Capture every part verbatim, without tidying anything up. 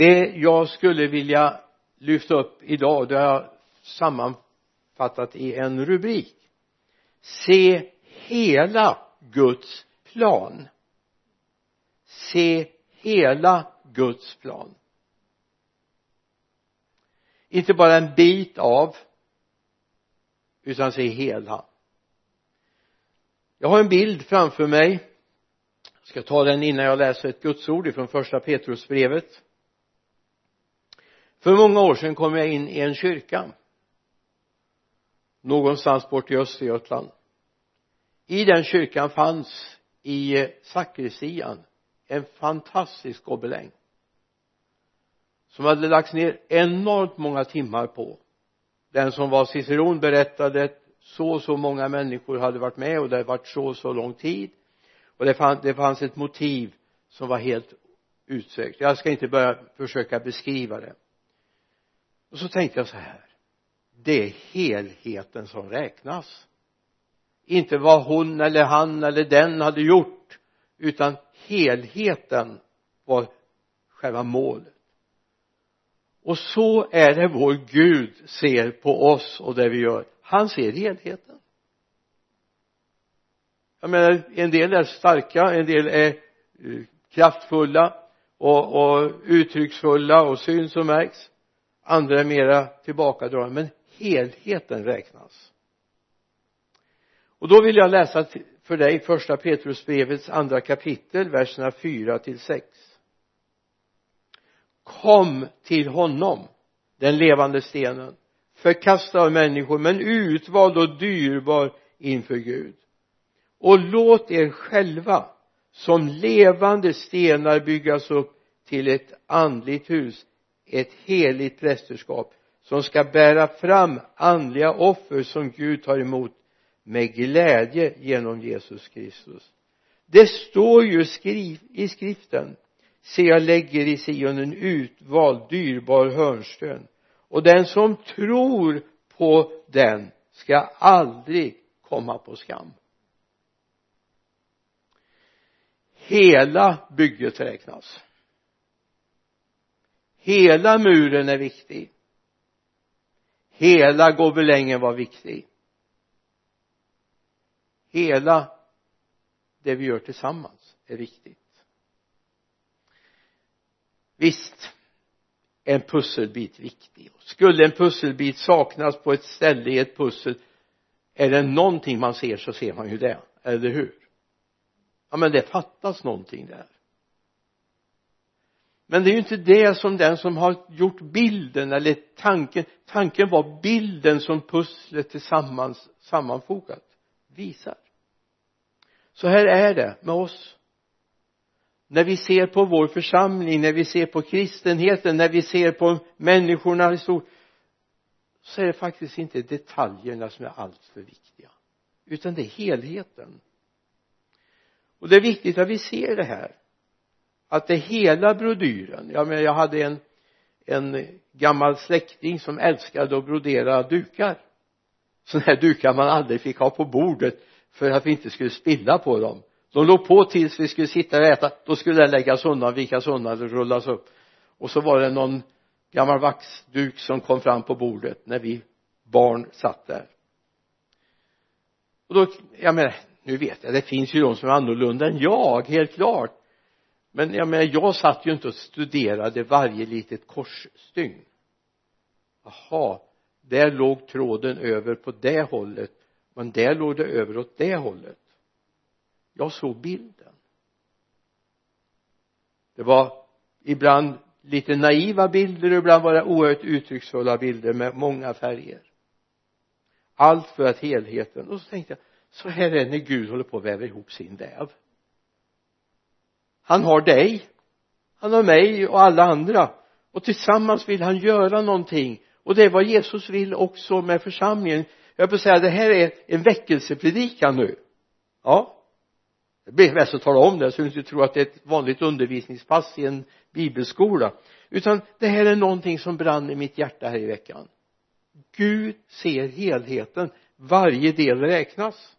Det jag skulle vilja lyfta upp idag, det har jag sammanfattat i en rubrik: se hela Guds plan. Se hela Guds plan. Inte bara en bit av, utan se hela. Jag har en bild framför mig. Jag ska ta den innan jag läser ett gudsord från första Petrusbrevet. För många år sedan kom jag in i en kyrka någonstans bort i Östergötland. I den kyrkan fanns i sakristian en fantastisk gobeläng som hade lagts ner enormt många timmar på. Den som var Ciceron berättade att så och så många människor hade varit med, och det hade varit så och så lång tid, och det fanns, det fanns ett motiv som var helt utsökt. Jag ska inte börja försöka beskriva det. Och så tänkte jag så här: det är helheten som räknas, inte vad hon eller han eller den hade gjort, utan helheten var själva målet. Och så är det vår Gud ser på oss och det vi gör. Han ser helheten. Jag menar, en del är starka, en del är kraftfulla och, och uttrycksfulla och syns och märks. Andra är mera tillbakadragna, men helheten räknas. Och då vill jag läsa för dig första Petrusbrevets andra kapitel, verserna fyra till sex. Kom till honom, den levande stenen, förkastad av människor men utvald och dyrbar inför Gud, och låt er själva som levande stenar byggas upp till ett andligt hus, ett heligt prästerskap som ska bära fram andliga offer som Gud tar emot med glädje genom Jesus Kristus. Det står ju skriv, i skriften: se, jag lägger i Sion en utvald, dyrbar hörnsten, och den som tror på den ska aldrig komma på skam. Hela bygget räknas. Hela muren är viktig. Hela gobelängen var viktig. Hela det vi gör tillsammans är viktigt. Visst är en pusselbit viktig. Skulle en pusselbit saknas på ett ställe i ett pussel, är det någonting man ser, så ser man ju det, eller hur? Ja, men det fattas någonting där. Men det är ju inte det som den som har gjort bilden eller tanken. Tanken var bilden som pusslet tillsammans sammanfogat visar. Så här är det med oss. När vi ser på vår församling, när vi ser på kristenheten, när vi ser på människorna i stort, så är det faktiskt inte detaljerna som är allt för viktiga, utan det är helheten. Och det är viktigt att vi ser det här, att det hela brodyren. Jag menar, jag hade en, en gammal släkting som älskade att brodera dukar. Sådana här dukar man aldrig fick ha på bordet för att vi inte skulle spilla på dem. De låg på tills vi skulle sitta och äta. Då skulle den läggas undan, vikas undan eller rullas upp. Och så var det någon gammal vaxduk som kom fram på bordet när vi barn satt där. Och då, jag menar, nu vet jag, det finns ju de som är annorlunda än jag, helt klart. Men jag menar, jag satt ju inte och studerade varje litet korsstygn. Jaha, där låg tråden över på det hållet, men där låg det över åt det hållet. Jag såg bilden. Det var ibland lite naiva bilder, ibland var det oerhört uttrycksfulla bilder med många färger. Allt för att helheten. Och så tänkte jag, så här är när Gud håller på att väva ihop sin väv. Han har dig, han har mig och alla andra, och tillsammans vill han göra någonting. Och det är vad Jesus vill också med församlingen. Jag vill säga, det här är en väckelsepredikan nu. Ja, det blir bäst att tala om det, så du inte tror att det är ett vanligt undervisningspass i en bibelskola, utan det här är någonting som brann i mitt hjärta här i veckan. Gud ser helheten. Varje del räknas.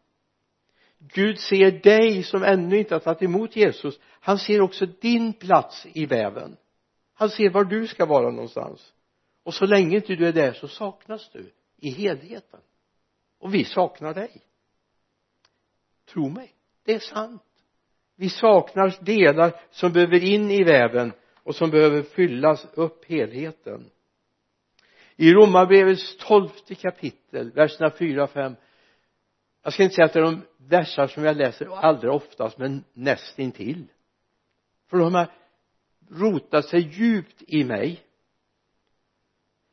Gud ser dig som ännu inte har tagit emot Jesus. Han ser också din plats i väven. Han ser var du ska vara någonstans. Och så länge inte du är där så saknas du i helheten. Och vi saknar dig. Tro mig, det är sant. Vi saknar delar som behöver in i väven och som behöver fyllas upp helheten. I Romarbrevets tolfte kapitel, verserna fyra och fem. Jag ska inte säga att det är de versar som jag läser allra oftast, men nästintill. För de har rotat sig djupt i mig.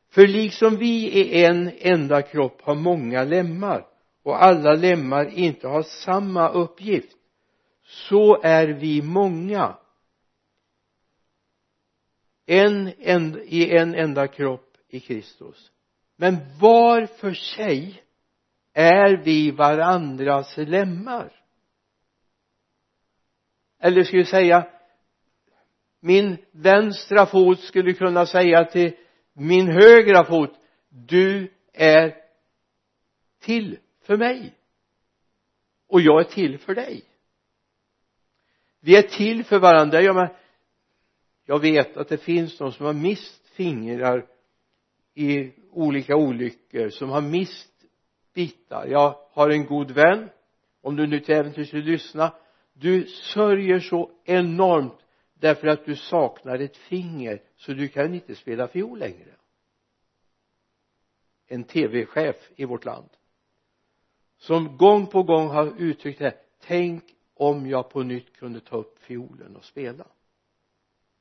För liksom vi i en enda kropp har många lemmar, och alla lemmar inte har samma uppgift, så är vi många en, en, i en enda kropp i Kristus. Men var för sig är vi varandras lemmar. Eller skulle jag säga, min vänstra fot skulle kunna säga till min högra fot, du är till för mig. Och jag är till för dig. Vi är till för varandra. Jag, men, jag vet att det finns de som har mist fingrar i olika olyckor. Som har mist bitar. Jag har en god vän. Om du nu till äventyrs vill lyssna. Du sörjer så enormt. Därför att du saknar ett finger. Så du kan inte spela fiol längre. En tv-chef i vårt land. Som gång på gång har uttryckt det här. Tänk om jag på nytt kunde ta upp fiolen och spela.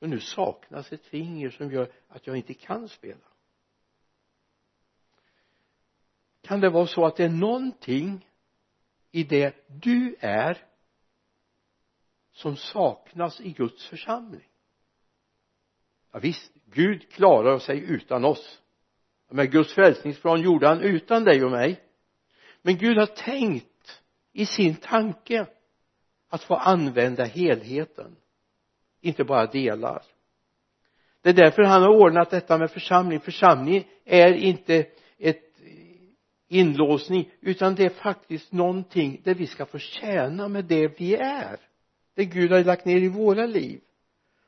Men nu saknas ett finger som gör att jag inte kan spela. Kan det vara så att det är någonting i det du är som saknas i Guds församling? Ja visst, Gud klarar sig utan oss. Men Guds frälsningsplan gjorde han utan dig och mig. Men Gud har tänkt i sin tanke att få använda helheten. Inte bara delar. Det är därför han har ordnat detta med församling. Församling är inte ett inlåsning. Utan det är faktiskt någonting där vi ska få tjäna med det vi är. Det Gud har lagt ner i våra liv.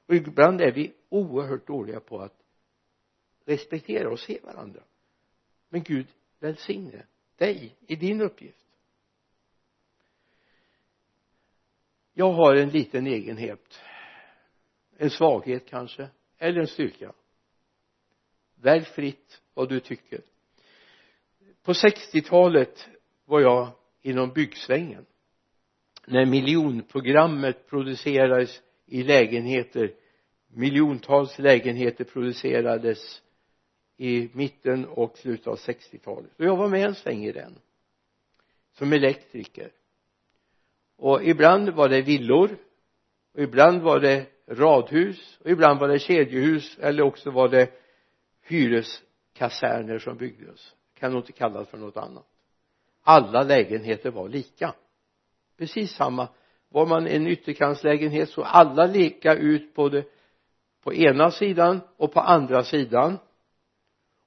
Och ibland är vi oerhört dåliga på att respektera och se varandra. Men Gud välsigne dig i din uppgift. Jag har en liten egenhet, en svaghet kanske, eller en styrka. Välj fritt vad du tycker. På sextiotalet var jag inom byggsvängen. När miljonprogrammet producerades i lägenheter, miljontals lägenheter producerades i mitten och slutet av sextiotalet. Och jag var med en sväng i den, som elektriker. Och ibland var det villor, och ibland var det radhus, och ibland var det kedjehus, eller också var det hyreskaserner som byggdes. Kan nog inte kallas för något annat. Alla lägenheter var lika. Precis samma. Var man en ytterkantslägenhet så alla lika ut både på ena sidan och på andra sidan.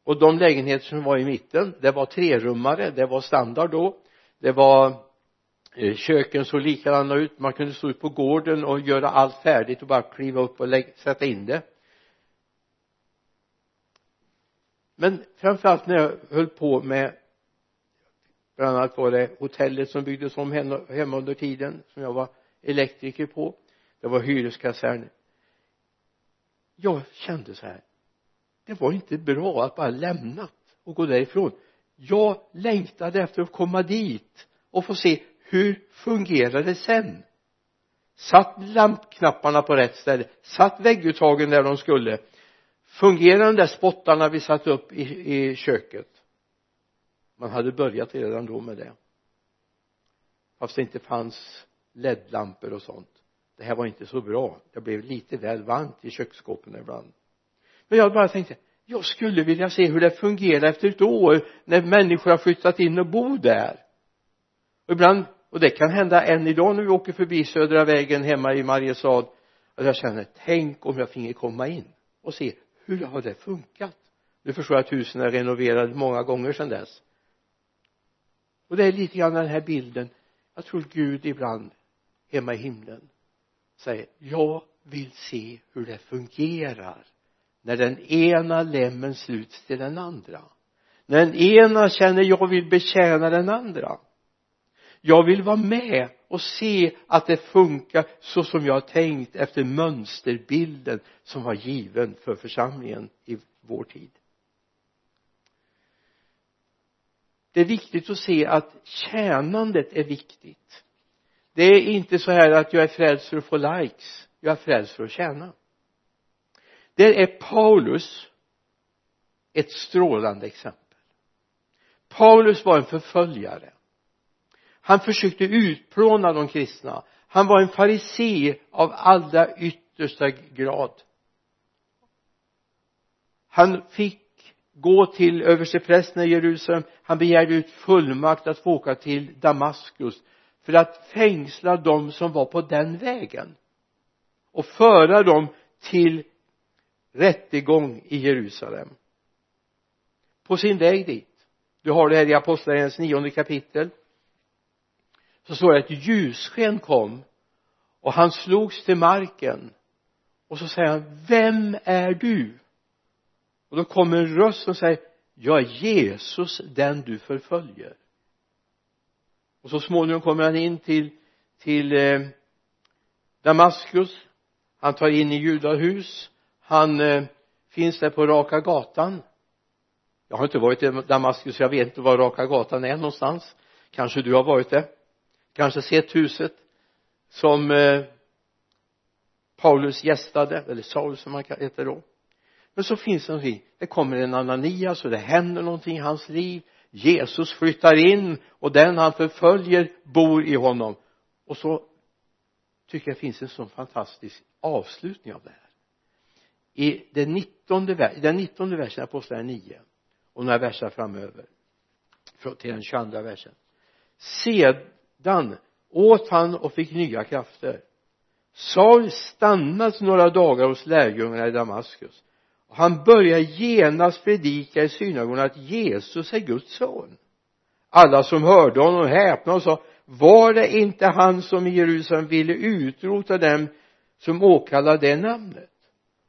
Och de lägenheter som var i mitten, det var trerummare, det var standard då. Det var... köken såg likadana ut. Man kunde stå ut på gården och göra allt färdigt och bara kliva upp och lägga, sätta in det. Men framförallt när jag höll på med, bland annat var det hotellet som byggdes om hemma under tiden som jag var elektriker på. Det var hyreskaserner. Jag kände så här. Det var inte bra att bara lämna och gå därifrån. Jag längtade efter att komma dit och få se hur fungerade det sen? Satt lampknapparna på rätt ställe? Satt vägguttagen där de skulle? Fungerade de där spottarna vi satt upp i, i köket? Man hade börjat redan då med det. Fast det inte fanns L E D-lampor och sånt. Det här var inte så bra. Det blev lite väl varmt i köksskåpen ibland. Men jag bara tänkte, jag skulle vilja se hur det fungerar efter ett år när människor har flyttat in och bor där. Och ibland, och det kan hända än idag när vi åker förbi Södra vägen hemma i Mariestad, och jag känner, tänk om jag finge komma in och se hur har det funkat. Nu förstår jag att husen är renoverade många gånger sedan dess. Och det är lite grann den här bilden. Jag tror Gud ibland hemma i himlen säger, jag vill se hur det fungerar när den ena lämmen sluts till den andra. När den ena känner jag vill betjäna den andra. Jag vill vara med och se att det funkar så som jag har tänkt efter mönsterbilden som var given för församlingen i vår tid. Det är viktigt att se att tjänandet är viktigt. Det är inte så här att jag är frälst för att få likes. Jag är frälst för att tjäna. Där är Paulus ett strålande exempel. Paulus var en förföljare. Han försökte utplåna de kristna. Han var en farisé av allra yttersta grad. Han fick gå till översteprästen i Jerusalem. Han begärde ut fullmakt att få åka till Damaskus för att fängsla dem som var på den vägen och föra dem till rättegång i Jerusalem. På sin väg dit, du har det här i Apostlagärningarnas nionde kapitel, så står det att ljussken kom och han slogs till marken, och så säger han: vem är du? Och då kommer en röst som säger: jag är Jesus, den du förföljer. Och så småningom kommer han in till, till eh, Damaskus. Han tar in i judahus. Han eh, finns där på Raka gatan. Jag har inte varit i Damaskus, jag vet inte var Raka gatan är någonstans. Kanske du har varit där. Kanske sett huset som eh, Paulus gästade, eller Saul som han heter då. Men så finns det någonting. Det kommer en Ananias och det händer någonting i hans liv. Jesus flyttar in och den han förföljer bor i honom. Och så tycker jag finns en sån fantastisk avslutning av det här. I den nittonde, den nittonde versen i Apostlagärningarna nio och några verser framöver till den tjugoandra versen. Sedan åt han och fick nya krafter. Saul stannade några dagar hos lärjungarna i Damaskus. Han börjar genast predika i synagogan att Jesus är Guds son. Alla som hörde honom häpnade och sa: var det inte han som i Jerusalem ville utrota dem som åkallade det namnet?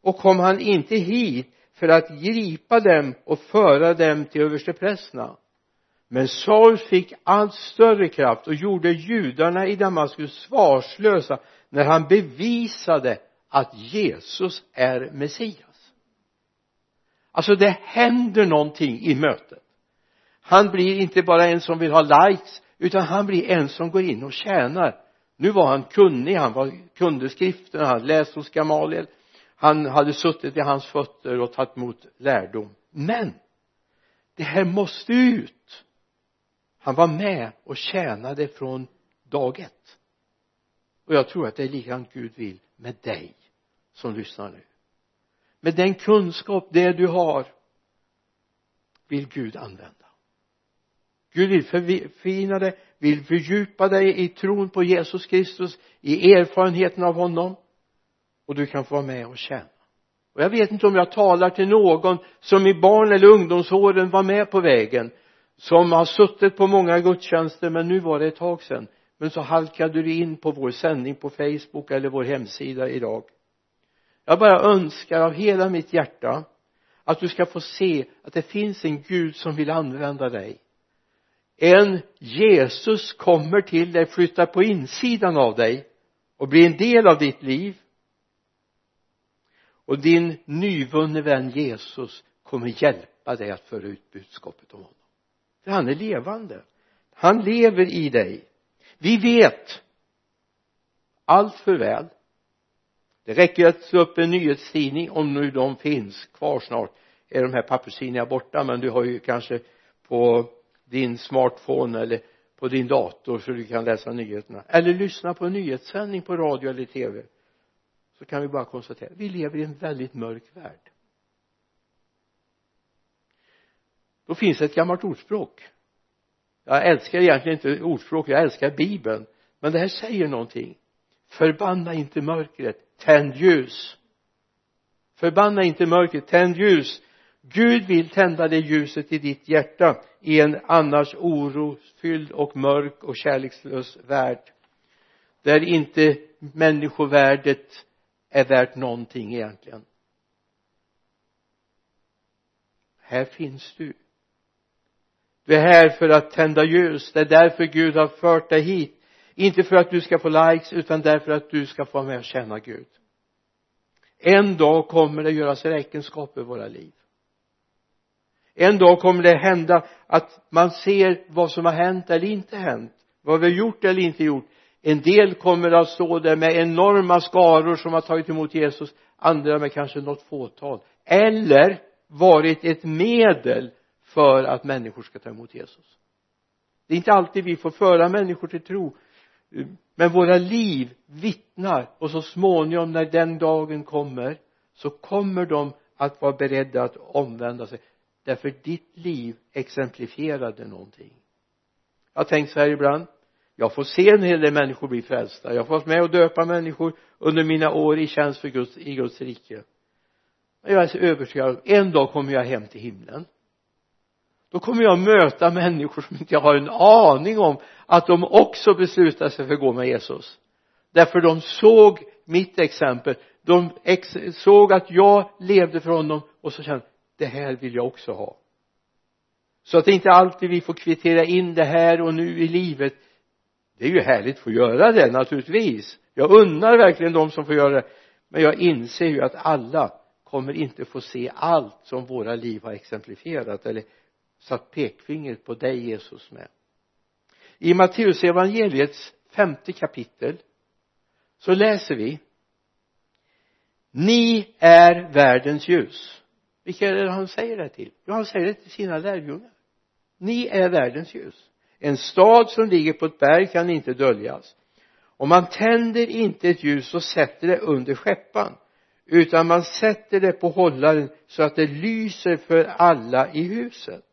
Och kom han inte hit för att gripa dem och föra dem till översteprästerna? Men Saul fick allt större kraft och gjorde judarna i Damaskus svarslösa när han bevisade att Jesus är Messias. Alltså det händer någonting i mötet. Han blir inte bara en som vill ha likes, utan han blir en som går in och tjänar. Nu var han kunnig, han var kunde skrifterna, han läste hos Gamaliel. Han hade suttit i hans fötter och tagit emot lärdom. Men det här måste ut. Han var med och tjänade från dag ett. Och jag tror att det är likadant Gud vill med dig som lyssnar nu. Med den kunskap, det du har, vill Gud använda. Gud vill förfina dig, vill fördjupa dig i tron på Jesus Kristus, i erfarenheten av honom. Och du kan få vara med och tjäna. Och jag vet inte om jag talar till någon som i barn- eller ungdomsåren var med på vägen. Som har suttit på många gudstjänster, men nu var det ett tag sedan. Men så halkade du in på vår sändning på Facebook eller vår hemsida idag. Jag bara önskar av hela mitt hjärta att du ska få se att det finns en Gud som vill använda dig. En Jesus kommer till dig, flyttar på insidan av dig och blir en del av ditt liv. Och din nyvunne vän Jesus kommer hjälpa dig att föra ut budskapet om honom. För han är levande. Han lever i dig. Vi vet allt för väl. Det räcker att slå upp en nyhetstidning, om nu de finns kvar. Snart är de här papperstidningarna borta, men du har ju kanske på din smartphone eller på din dator så du kan läsa nyheterna. Eller lyssna på en nyhetssändning på radio eller tv. Så kan vi bara konstatera, vi lever i en väldigt mörk värld. Då finns ett gammalt ordspråk. Jag älskar egentligen inte ordspråk, jag älskar Bibeln. Men det här säger någonting. Förbanna inte mörkret, tänd ljus. Förbanna inte mörkret, tänd ljus. Gud vill tända det ljuset i ditt hjärta i en annars orosfylld och mörk och kärlekslös värld. Där inte människovärdet är värt någonting egentligen. Här finns du. Du är här för att tända ljus. Det är därför Gud har fört dig hit. Inte för att du ska få likes, utan därför att du ska få med och känna Gud. En dag kommer det göras räkenskap i våra liv. En dag kommer det hända att man ser vad som har hänt eller inte hänt. Vad vi har gjort eller inte gjort. En del kommer att stå där med enorma skaror som har tagit emot Jesus. Andra med kanske något fåtal. Eller varit ett medel för att människor ska ta emot Jesus. Det är inte alltid vi får föra människor till tro. Men våra liv vittnar. Och så småningom när den dagen kommer, så kommer de att vara beredda att omvända sig. Därför ditt liv exemplifierade någonting. Jag tänker så här ibland. Jag får se en hel del människor bli frälsta. Jag har fått med och döpa människor under mina år i tjänst för Guds, i Guds rike. Jag är så övertygad. En dag kommer jag hem till himlen. Då kommer jag möta människor som inte har en aning om att de också beslutar sig för att gå med Jesus. Därför de såg mitt exempel. De ex- såg att jag levde för honom och så kände, det här vill jag också ha. Så att det inte alltid vi får kvittera in det här och nu i livet. Det är ju härligt att få göra det naturligtvis. Jag unnar verkligen de som får göra det. Men jag inser ju att alla kommer inte få se allt som våra liv har exemplifierat. Eller satt pekfingret på dig Jesus med. I Matteus evangeliets femte kapitel så läser vi: ni är världens ljus. Vilka är det han säger det till? Jo, han säger det till sina lärjungar. Ni är världens ljus. En stad som ligger på ett berg kan inte döljas. Och man tänder inte ett ljus och sätter det under skeppan, utan man sätter det på hållaren så att det lyser för alla i huset.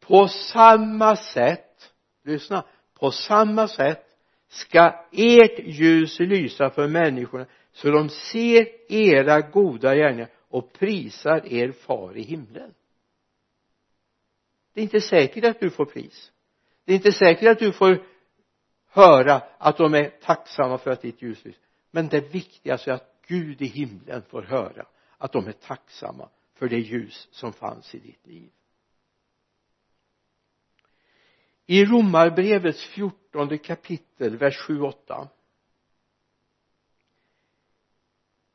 På samma sätt, lyssna, på samma sätt ska ert ljus lysa för människorna så de ser era goda gärningar och prisar er far i himlen. Det är inte säkert att du får pris. Det är inte säkert att du får höra att de är tacksamma för att ditt ljus lyser. Men det viktigaste är att Gud i himlen får höra att de är tacksamma för det ljus som fanns i ditt liv. I Romarbrevets fjortonde kapitel, vers sju åtta.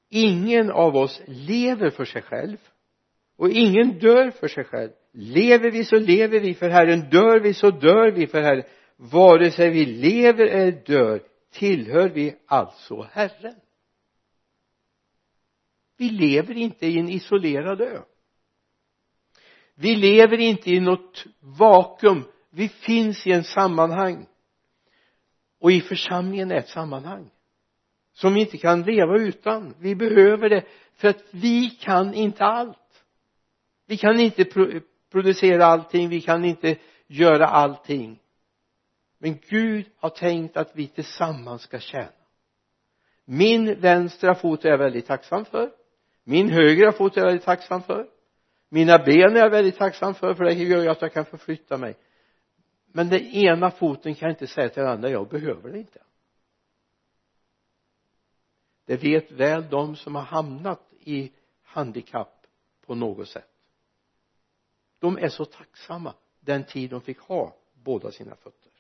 Ingen av oss lever för sig själv och ingen dör för sig själv. Lever vi så lever vi för Herren, dör vi så dör vi för Herren. Vare sig vi lever eller dör tillhör vi alltså Herren. Vi lever inte i en isolerad ö. Vi lever inte i något vakuum. Vi finns i en sammanhang. Och i församlingen är ett sammanhang som vi inte kan leva utan. Vi behöver det för att vi kan inte allt. Vi kan inte pro- producera allting. Vi kan inte göra allting. Men Gud har tänkt att vi tillsammans ska tjäna. Min vänstra fot är jag väldigt tacksam för. Min högra fot är jag väldigt tacksam för. Mina ben är jag väldigt tacksam för. För det gör att jag kan förflytta mig. Men den ena foten kan inte säga till den andra, jag behöver det inte. Det vet väl de som har hamnat i handikapp på något sätt. De är så tacksamma den tid de fick ha båda sina fötter.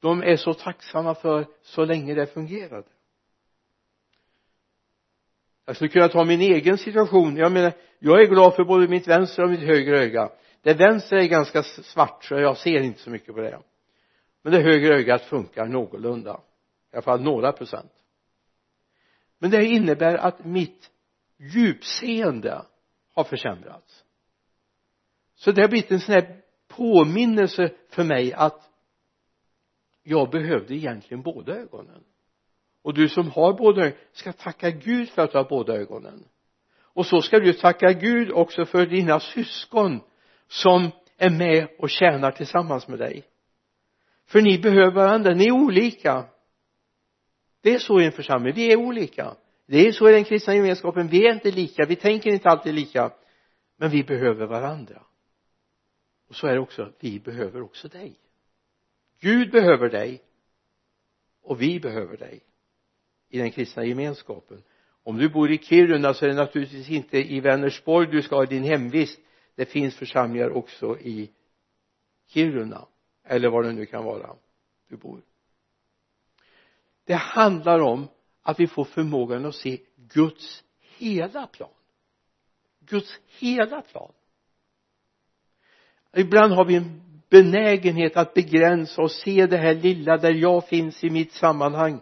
De är så tacksamma för så länge det fungerade. Jag skulle kunna ta min egen situation. Jag menar, jag är glad för både mitt vänstra och mitt högra öga. Det vänstra är ganska svart så jag ser inte så mycket på det. Men det högra ögat funkar någorlunda. I alla fall några procent. Men det innebär att mitt djupseende har försämrats. Så det har blivit en sån här påminnelse för mig att jag behövde egentligen båda ögonen. Och du som har båda ögonen ska tacka Gud för att du har båda ögonen. Och så ska du tacka Gud också för dina syskon som är med och tjänar tillsammans med dig. För ni behöver varandra, ni är olika. Det är så i en församling, vi är olika. Det är så i den kristna gemenskapen, vi är inte lika, vi tänker inte alltid lika. Men vi behöver varandra. Och så är det också, vi behöver också dig. Gud behöver dig. Och vi behöver dig. I den kristna gemenskapen. Om du bor i Kiruna så är det naturligtvis inte i Vänersborg du ska ha din hemvist. Det finns församlingar också i Kiruna, eller vad det nu kan vara du bor. Det handlar om att vi får förmågan att se Guds hela plan. Guds hela plan. Ibland har vi en benägenhet att begränsa och se det här lilla där jag finns i mitt sammanhang.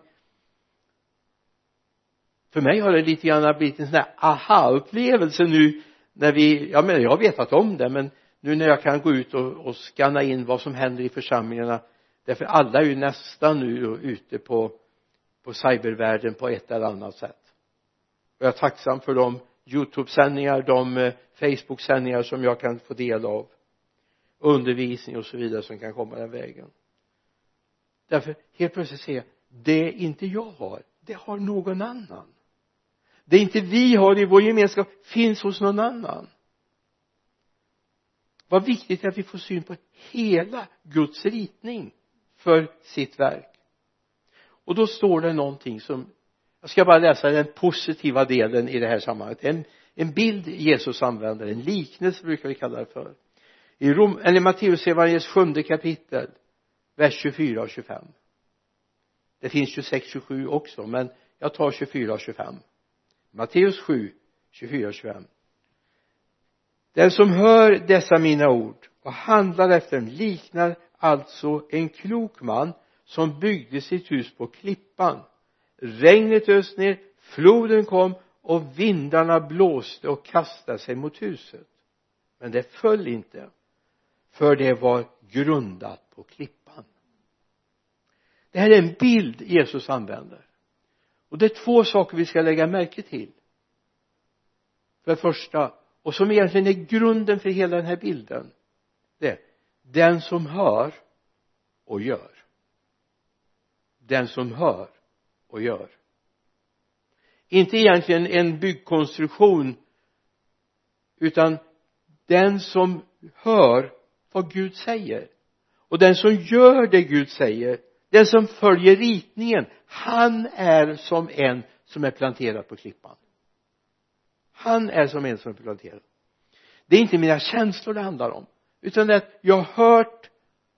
För mig har det lite grann blivit en sån här aha-upplevelse nu när vi, jag menar jag har vetat om det, men nu när jag kan gå ut och, och scanna in vad som händer i församlingarna, därför alla är ju nästan nu ute på, på cybervärlden på ett eller annat sätt. Och jag är tacksam för de YouTube-sändningar, de Facebook-sändningar som jag kan få del av, undervisning och så vidare som kan komma den vägen. Därför helt plötsligt ser jag, det inte jag har, det har någon annan. Det inte vi har i vår gemenskap finns hos någon annan. Vad viktigt är att vi får syn på hela Guds ritning för sitt verk. Och då står det någonting som, jag ska bara läsa den positiva delen i det här sammanhanget. En, en bild Jesus använder, en liknelse brukar vi kalla det för. I Rom, eller Matteus evangeliets sjunde kapitel, vers tjugofyra och tjugofem. Det finns tjugosex tjugosju också, men jag tar tjugofyra och tjugofem. Matteus sju, tjugofyra och tjugofem. Den som hör dessa mina ord och handlar efter dem liknar alltså en klok man som byggde sitt hus på klippan. Regnet öste ner, floden kom och vindarna blåste och kastade sig mot huset. Men det föll inte, för det var grundat på klippan. Det här är en bild Jesus använder. Och det är två saker vi ska lägga märke till. För det första, och som egentligen är grunden för hela den här bilden, det är den som hör och gör. Den som hör och gör. Inte egentligen en byggkonstruktion, utan den som hör vad Gud säger. Och den som gör det Gud säger, den som följer ritningen, han är som en som är planterad på klippan. Han är som en som är planterad. Det är inte mina känslor det handlar om, utan det är att jag har hört,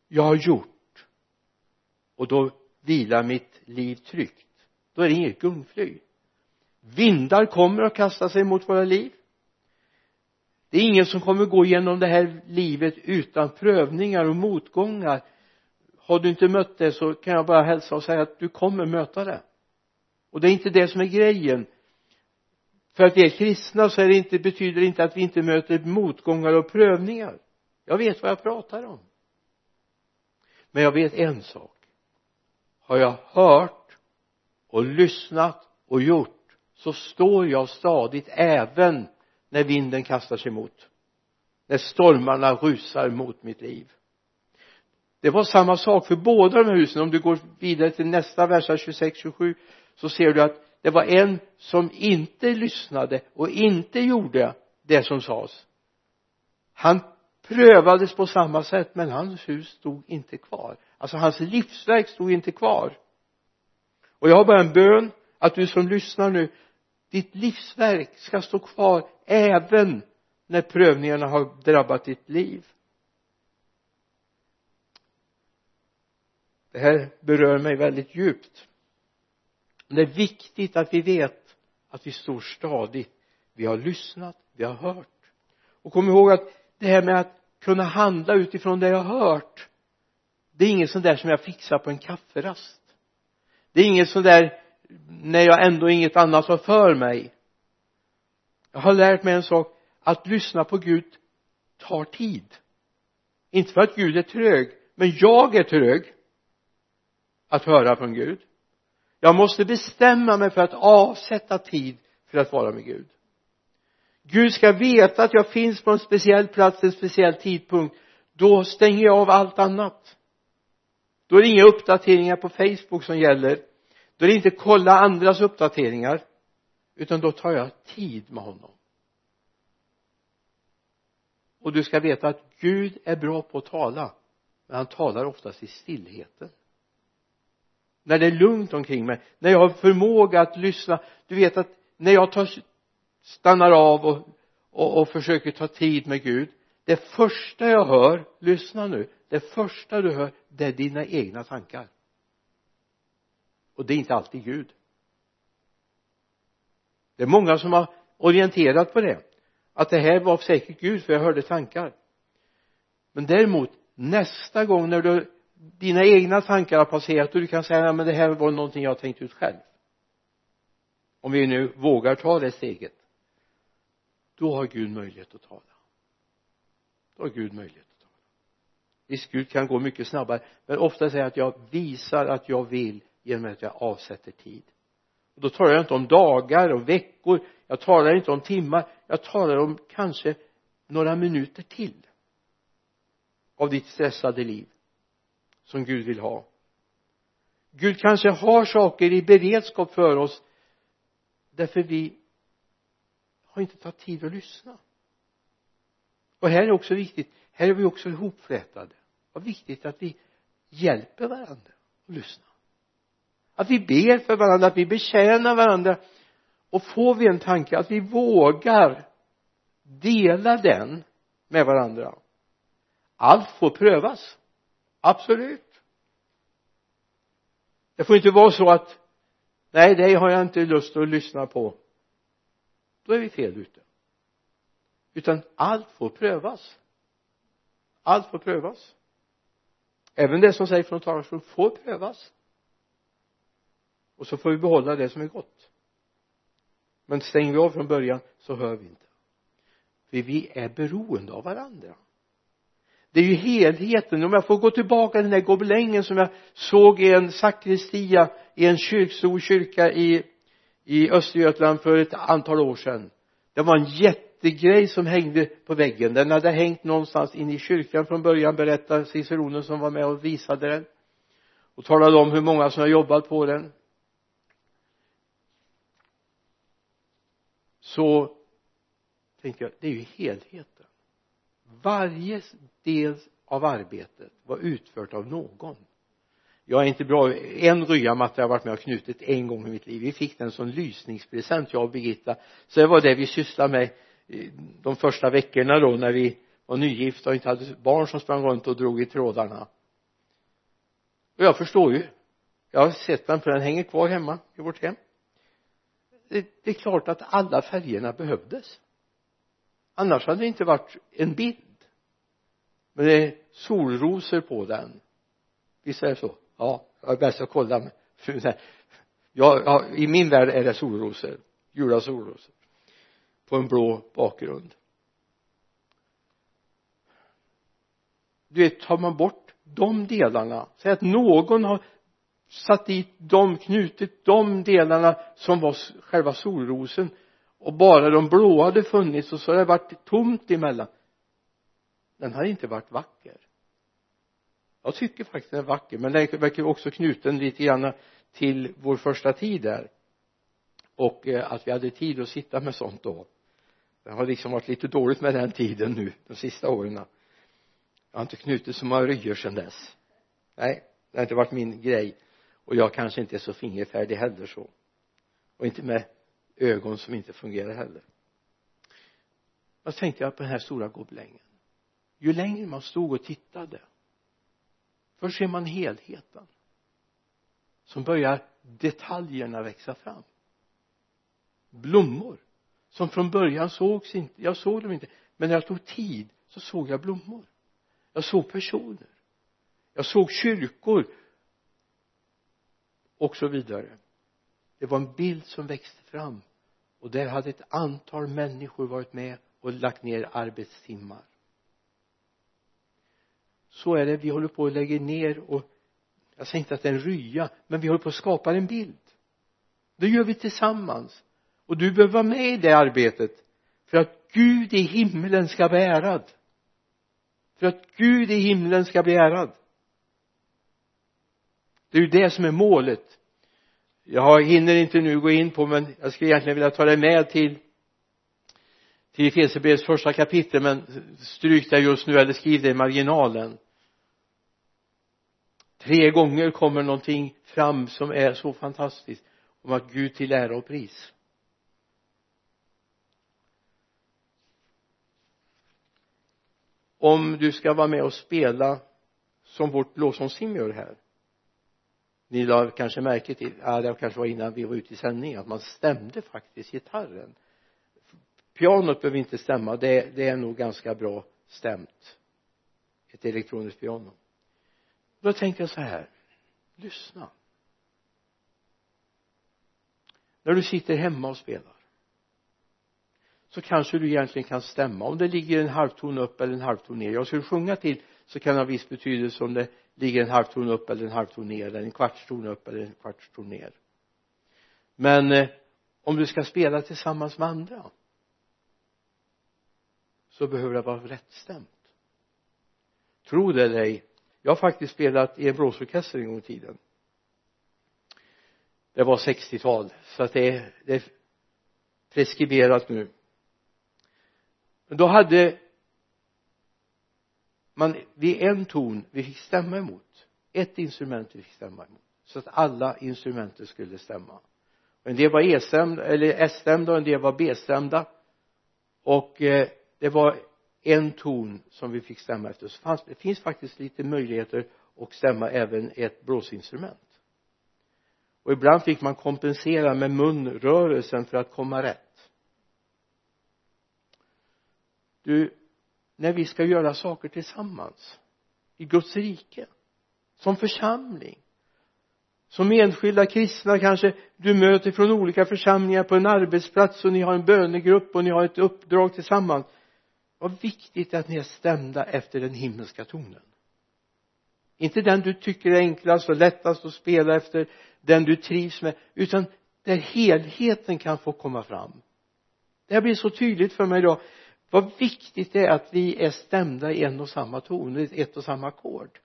jag har gjort. Och då vilar mitt liv tryggt. Då är det inget gungfly. Vindar kommer att kasta sig mot våra liv. Det är ingen som kommer gå igenom det här livet utan prövningar och motgångar. Har du inte mött det så kan jag bara hälsa och säga att du kommer möta det. Och det är inte det som är grejen. För att vi är kristna så är det inte, betyder det inte att vi inte möter motgångar och prövningar. Jag vet vad jag pratar om. Men jag vet en sak. Har jag hört och lyssnat och gjort så står jag stadigt även när vinden kastar sig emot. När stormarna rusar mot mitt liv. Det var samma sak för båda de här husen. Om du går vidare till nästa vers tjugosex tjugosju så ser du att det var en som inte lyssnade och inte gjorde det som sades. Han prövades på samma sätt, men hans hus stod inte kvar. Alltså hans livsverk stod inte kvar. Och jag har bara en bön att du som lyssnar nu, ditt livsverk ska stå kvar även när prövningarna har drabbat ditt liv. Det här berör mig väldigt djupt. Det är viktigt att vi vet att vi står stadigt. Vi har lyssnat, vi har hört. Och kom ihåg att det här med att kunna handla utifrån det jag har hört, det är inget sånt där som jag fixar på en kafferast. Det är inget sånt där när jag ändå inget annat har för mig. Jag har lärt mig en sak, att lyssna på Gud tar tid. Inte för att Gud är trög, men jag är trög att höra från Gud. Jag måste bestämma mig för att avsätta tid för att vara med Gud. Gud ska veta att jag finns på en speciell plats, en speciell tidpunkt. Då stänger jag av allt annat. Då är det inga uppdateringar på Facebook som gäller. Då är det inte kolla andras uppdateringar. Utan då tar jag tid med honom. Och du ska veta att Gud är bra på att tala. Men han talar oftast i stillheten. När det är lugnt omkring mig. När jag har förmåga att lyssna. Du vet att när jag tar, stannar av och, och, och försöker ta tid med Gud, det första jag hör, lyssna nu, det första du hör, det är dina egna tankar. Och det är inte alltid Gud. Det är många som har orienterat på det, att det här var säkert Gud, för jag hörde tankar. Men däremot, nästa gång när du, dina egna tankar har passerat, och du kan säga, men det här var någonting jag tänkt ut själv, om vi nu vågar ta det steget, då har Gud möjlighet att tala. Då har Gud möjlighet att tala. Visst, Gud kan gå mycket snabbare, men ofta säger jag att jag visar att jag vill genom att jag avsätter tid. Och då talar jag inte om dagar och veckor, jag talar inte om timmar, jag talar om kanske några minuter till av ditt stressade liv som Gud vill ha. Gud kanske har saker i beredskap för oss, därför vi har inte tagit tid att lyssna. Och här är också viktigt, här är vi också ihopflätade. Det är viktigt att vi hjälper varandra att lyssna. Att vi ber för varandra, att vi betjänar varandra. Och får vi en tanke, att vi vågar dela den med varandra. Allt får prövas. Absolut. Det får inte vara så att nej, det har jag inte lust att lyssna på. Då är vi fel ute. Utan allt får prövas. Allt får prövas. Även det som sägs från talarstolen får prövas. Och så får vi behålla det som är gott. Men stänger vi av från början så hör vi inte. För vi är beroende av varandra. Det är ju helheten. Om jag får gå tillbaka till den där gobelängen som jag såg i en sakristia i en kyrkstor kyrka i, i Östergötland för ett antal år sedan. Det var en jättegrej som hängde på väggen. Den hade hängt någonstans in i kyrkan från början, berättar ciceronen som var med och visade den. Och talade om hur många som har jobbat på den. Så tänker jag, det är ju helheten. Varje del av arbetet var utfört av någon. Jag är inte bra, en ryamatta har varit med och knutit en gång i mitt liv. Vi fick den som lysningspresent, jag och Birgitta. Så det var det vi sysslade med de första veckorna då, när vi var nygifta och inte hade barn som sprang runt och drog i trådarna. Och jag förstår ju. Jag har sett den, för den hänger kvar hemma i vårt hem. Det, det är klart att alla färgerna behövdes. Annars hade det inte varit en bild. Men det är solrosor på den. Visst är det så? Ja, jag är bäst att kolla med. Ja, ja, i min värld är det solrosor. Gula solrosor. På en blå bakgrund. Du vet, tar man bort de delarna. Säg att någon har satt dit de, knutit de delarna som var själva solrosen, och bara de blå hade funnits, och så hade det varit tomt emellan. Den hade inte varit vacker. Jag tycker faktiskt den är vacker, men den verkar också knuten lite grann till vår första tid där, och att vi hade tid att sitta med sånt då. Det har liksom varit lite dåligt med den tiden nu de sista åren. Jag har inte knutit så många ryggar sedan dess. Nej, det har inte varit min grej. Och jag kanske inte är så fingerfärdig heller så. Och inte med ögon som inte fungerar heller. Jag tänkte jag på den här stora gobelängen. Ju längre man stod och tittade, först ser man helheten. Som börjar detaljerna växa fram. Blommor. Som från början sågs inte. Jag såg dem inte. Men när jag tog tid så såg jag blommor. Jag såg personer. Jag såg kyrkor. Och så vidare. Det var en bild som växte fram. Och där hade ett antal människor varit med och lagt ner arbetstimmar. Så är det. Vi håller på att lägga ner. Och jag säger inte att det är en rya. Men vi håller på att skapa en bild. Det gör vi tillsammans. Och du behöver vara med i det arbetet. För att Gud i himlen ska bli ärad. För att Gud i himlen ska bli ärad. Det är ju det som är målet. Jag hinner inte nu gå in på, men jag skulle egentligen vilja ta dig med till till Efesierbrevets första kapitel, men stryk det just nu eller skriv det i marginalen. Tre gånger kommer någonting fram som är så fantastiskt om att Gud till ära och pris. om du ska vara med och spela som vårt blåsångsteam gör här. Ni la kanske märke till, ja, det kanske var innan vi var ute i sändningen, att man stämde faktiskt gitarren. Pianot behöver inte stämma, det är, det är nog ganska bra stämt, ett elektroniskt piano. Då tänker jag så här, lyssna. När du sitter hemma och spelar, så kanske du egentligen kan stämma. Om det ligger en halvton upp eller en halvton ner. Jag skulle sjunga till, så kan det ha viss betydelse om det ligger en halvton upp eller en halvton ner. Eller en kvartston upp eller en kvartston ner. Men eh, om du ska spela tillsammans med andra, så behöver det vara rättstämt. Tro det eller ej. Jag har faktiskt spelat i en blåsorkester en gång i tiden. Det var sextiotal, så att det är, det är preskriberat nu. Men då hade man vid en ton vi fick stämma emot. Ett instrument vi fick stämma emot. Så att alla instrumenten skulle stämma. En del var E-stämda, eller S-stämda, och en del var B-stämda. Och eh, det var en ton som vi fick stämma efter. Så fanns, det finns faktiskt lite möjligheter att stämma även ett blåsinstrument. Och ibland fick man kompensera med munrörelsen för att komma rätt. Du, när vi ska göra saker tillsammans, i Guds rike, som församling, som enskilda kristna kanske, du möter från olika församlingar på en arbetsplats och ni har en bönegrupp och ni har ett uppdrag tillsammans. Vad viktigt att ni är stämda efter den himmelska tonen. Inte den du tycker är enklast och lättast att spela efter, den du trivs med, utan där helheten kan få komma fram. Det här blir så tydligt för mig då. Vad viktigt det är att vi är stämda i en och samma ton, i ett och samma ackord.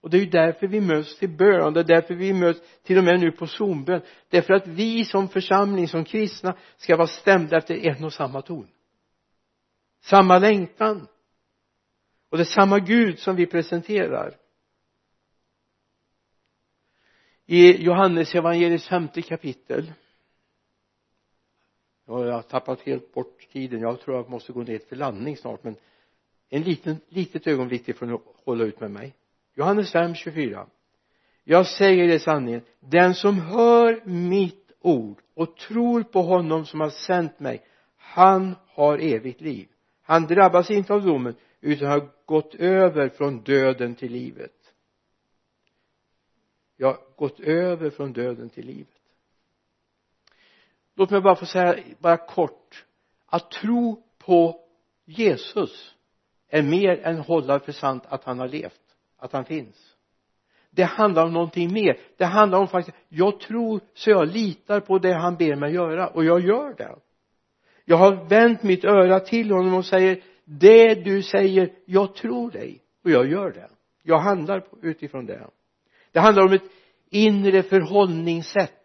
Och det är ju därför vi möts till bön, det är därför vi möts till och med nu på Zoombön. Det är för att vi som församling, som kristna, ska vara stämda efter en och samma ton. Samma längtan. Och det är samma Gud som vi presenterar. I Johannes evangelis femte kapitel. Jag har tappat helt bort tiden. Jag tror jag måste gå ner till landning snart. Men en liten, litet ögonblick till för att hålla ut med mig. Johannes fem tjugofyra. Jag säger det sanningen. Den som hör mitt ord och tror på honom som har sänt mig, han har evigt liv. Han drabbas inte av domen, utan har gått över från döden till livet. Ja, gått över från döden till livet. Låt mig bara få säga, bara kort. Att tro på Jesus är mer än hålla för sant att han har levt, att han finns. Det handlar om någonting mer. Det handlar om faktiskt, jag tror så jag litar på det han ber mig göra. Och jag gör det. Jag har vänt mitt öra till honom och säger, det du säger, jag tror dig. Och jag gör det. Jag handlar utifrån det. Det handlar om ett inre förhållningssätt.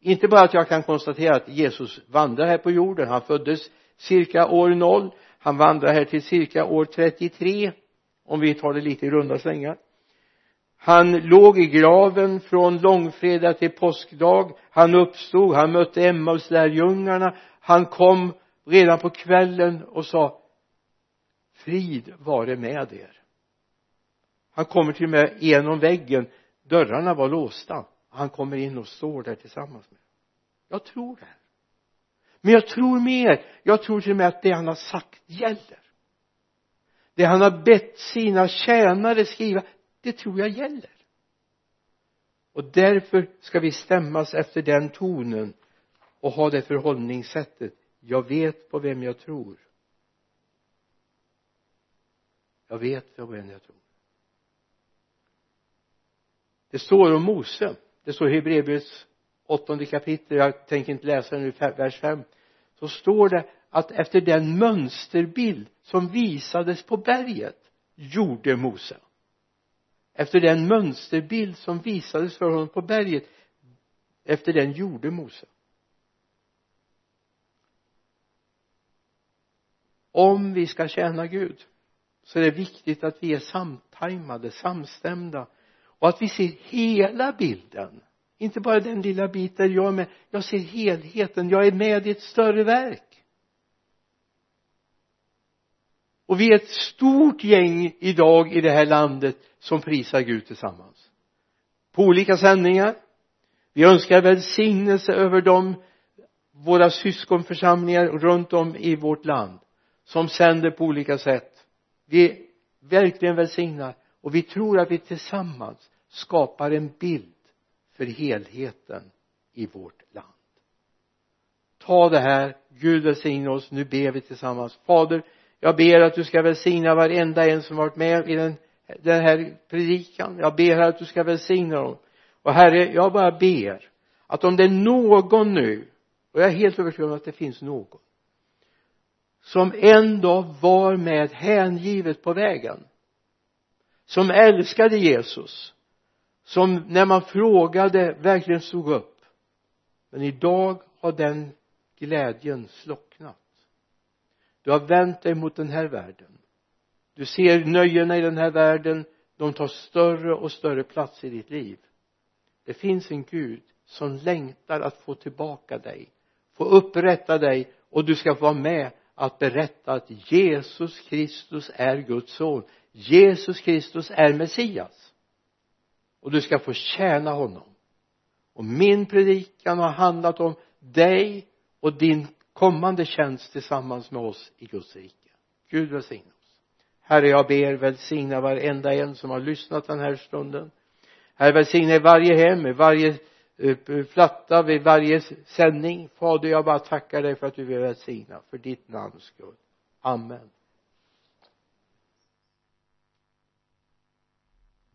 Inte bara att jag kan konstatera att Jesus vandrar här på jorden. Han föddes cirka år noll. Han vandrar här till cirka år trettiotre. Om vi tar det lite i runda slängar. Han låg i graven från långfredag till påskdag. Han uppstod. Han mötte Emmaus lärjungarna. Han kom redan på kvällen och sa, frid vare med er. Han kommer till och med genom väggen. Dörrarna var låsta. Han kommer in och står där tillsammans med. Jag tror det. Men jag tror mer. Jag tror till och med att det han har sagt gäller. Det han har bett sina tjänare skriva, det tror jag gäller. Och därför ska vi stämmas efter den tonen och ha det förhållningssättet. Jag vet på vem jag tror. Jag vet på vem jag tror. Det står om Mose. Det står i Hebreerbrevets åttonde kapitel. Jag tänker inte läsa nu vers fem. Så står det att efter den mönsterbild som visades på berget gjorde Mose. Efter den mönsterbild som visades för honom på berget, efter den gjorde Mose. Om vi ska tjäna Gud, så är det viktigt att vi är samtajmade, samstämda. Och att vi ser hela bilden. Inte bara den lilla biten jag är med. Jag ser helheten. Jag är med i ett större verk. Och vi är ett stort gäng idag i det här landet som prisar Gud tillsammans. På olika sändningar. Vi önskar välsignelse över dem, våra syskonförsamlingar runt om i vårt land som sänder på olika sätt. Vi verkligen välsignar. Och vi tror att vi tillsammans skapar en bild för helheten i vårt land. Ta det här. Gud välsigna oss. Nu ber vi tillsammans. Fader, jag ber att du ska välsigna varenda en som varit med i den, den här predikan. Jag ber att du ska välsigna dem. Och Herre, jag bara ber att om det är någon nu, och jag är helt övertygad om att det finns någon, som en dag var med hängivet på vägen, som älskade Jesus, som när man frågade verkligen stod upp, men idag har den glädjen slocknat. Du har vänt dig mot den här världen. Du ser nöjerna i den här världen. De tar större och större plats i ditt liv. Det finns en Gud som längtar att få tillbaka dig, få upprätta dig, och du ska få vara med att berätta att Jesus Kristus är Guds son. Jesus Kristus är Messias. Och du ska få tjäna honom. Och min predikan har handlat om dig och din kommande tjänst tillsammans med oss i Guds rike. Gud välsigna oss. Herre, jag ber, välsigna varenda en som har lyssnat den här stunden. Herre, välsigna i varje hem, i varje platta, vid varje sändning. Fader, jag bara tackar dig för att du vill välsigna, för ditt namns skull. Amen.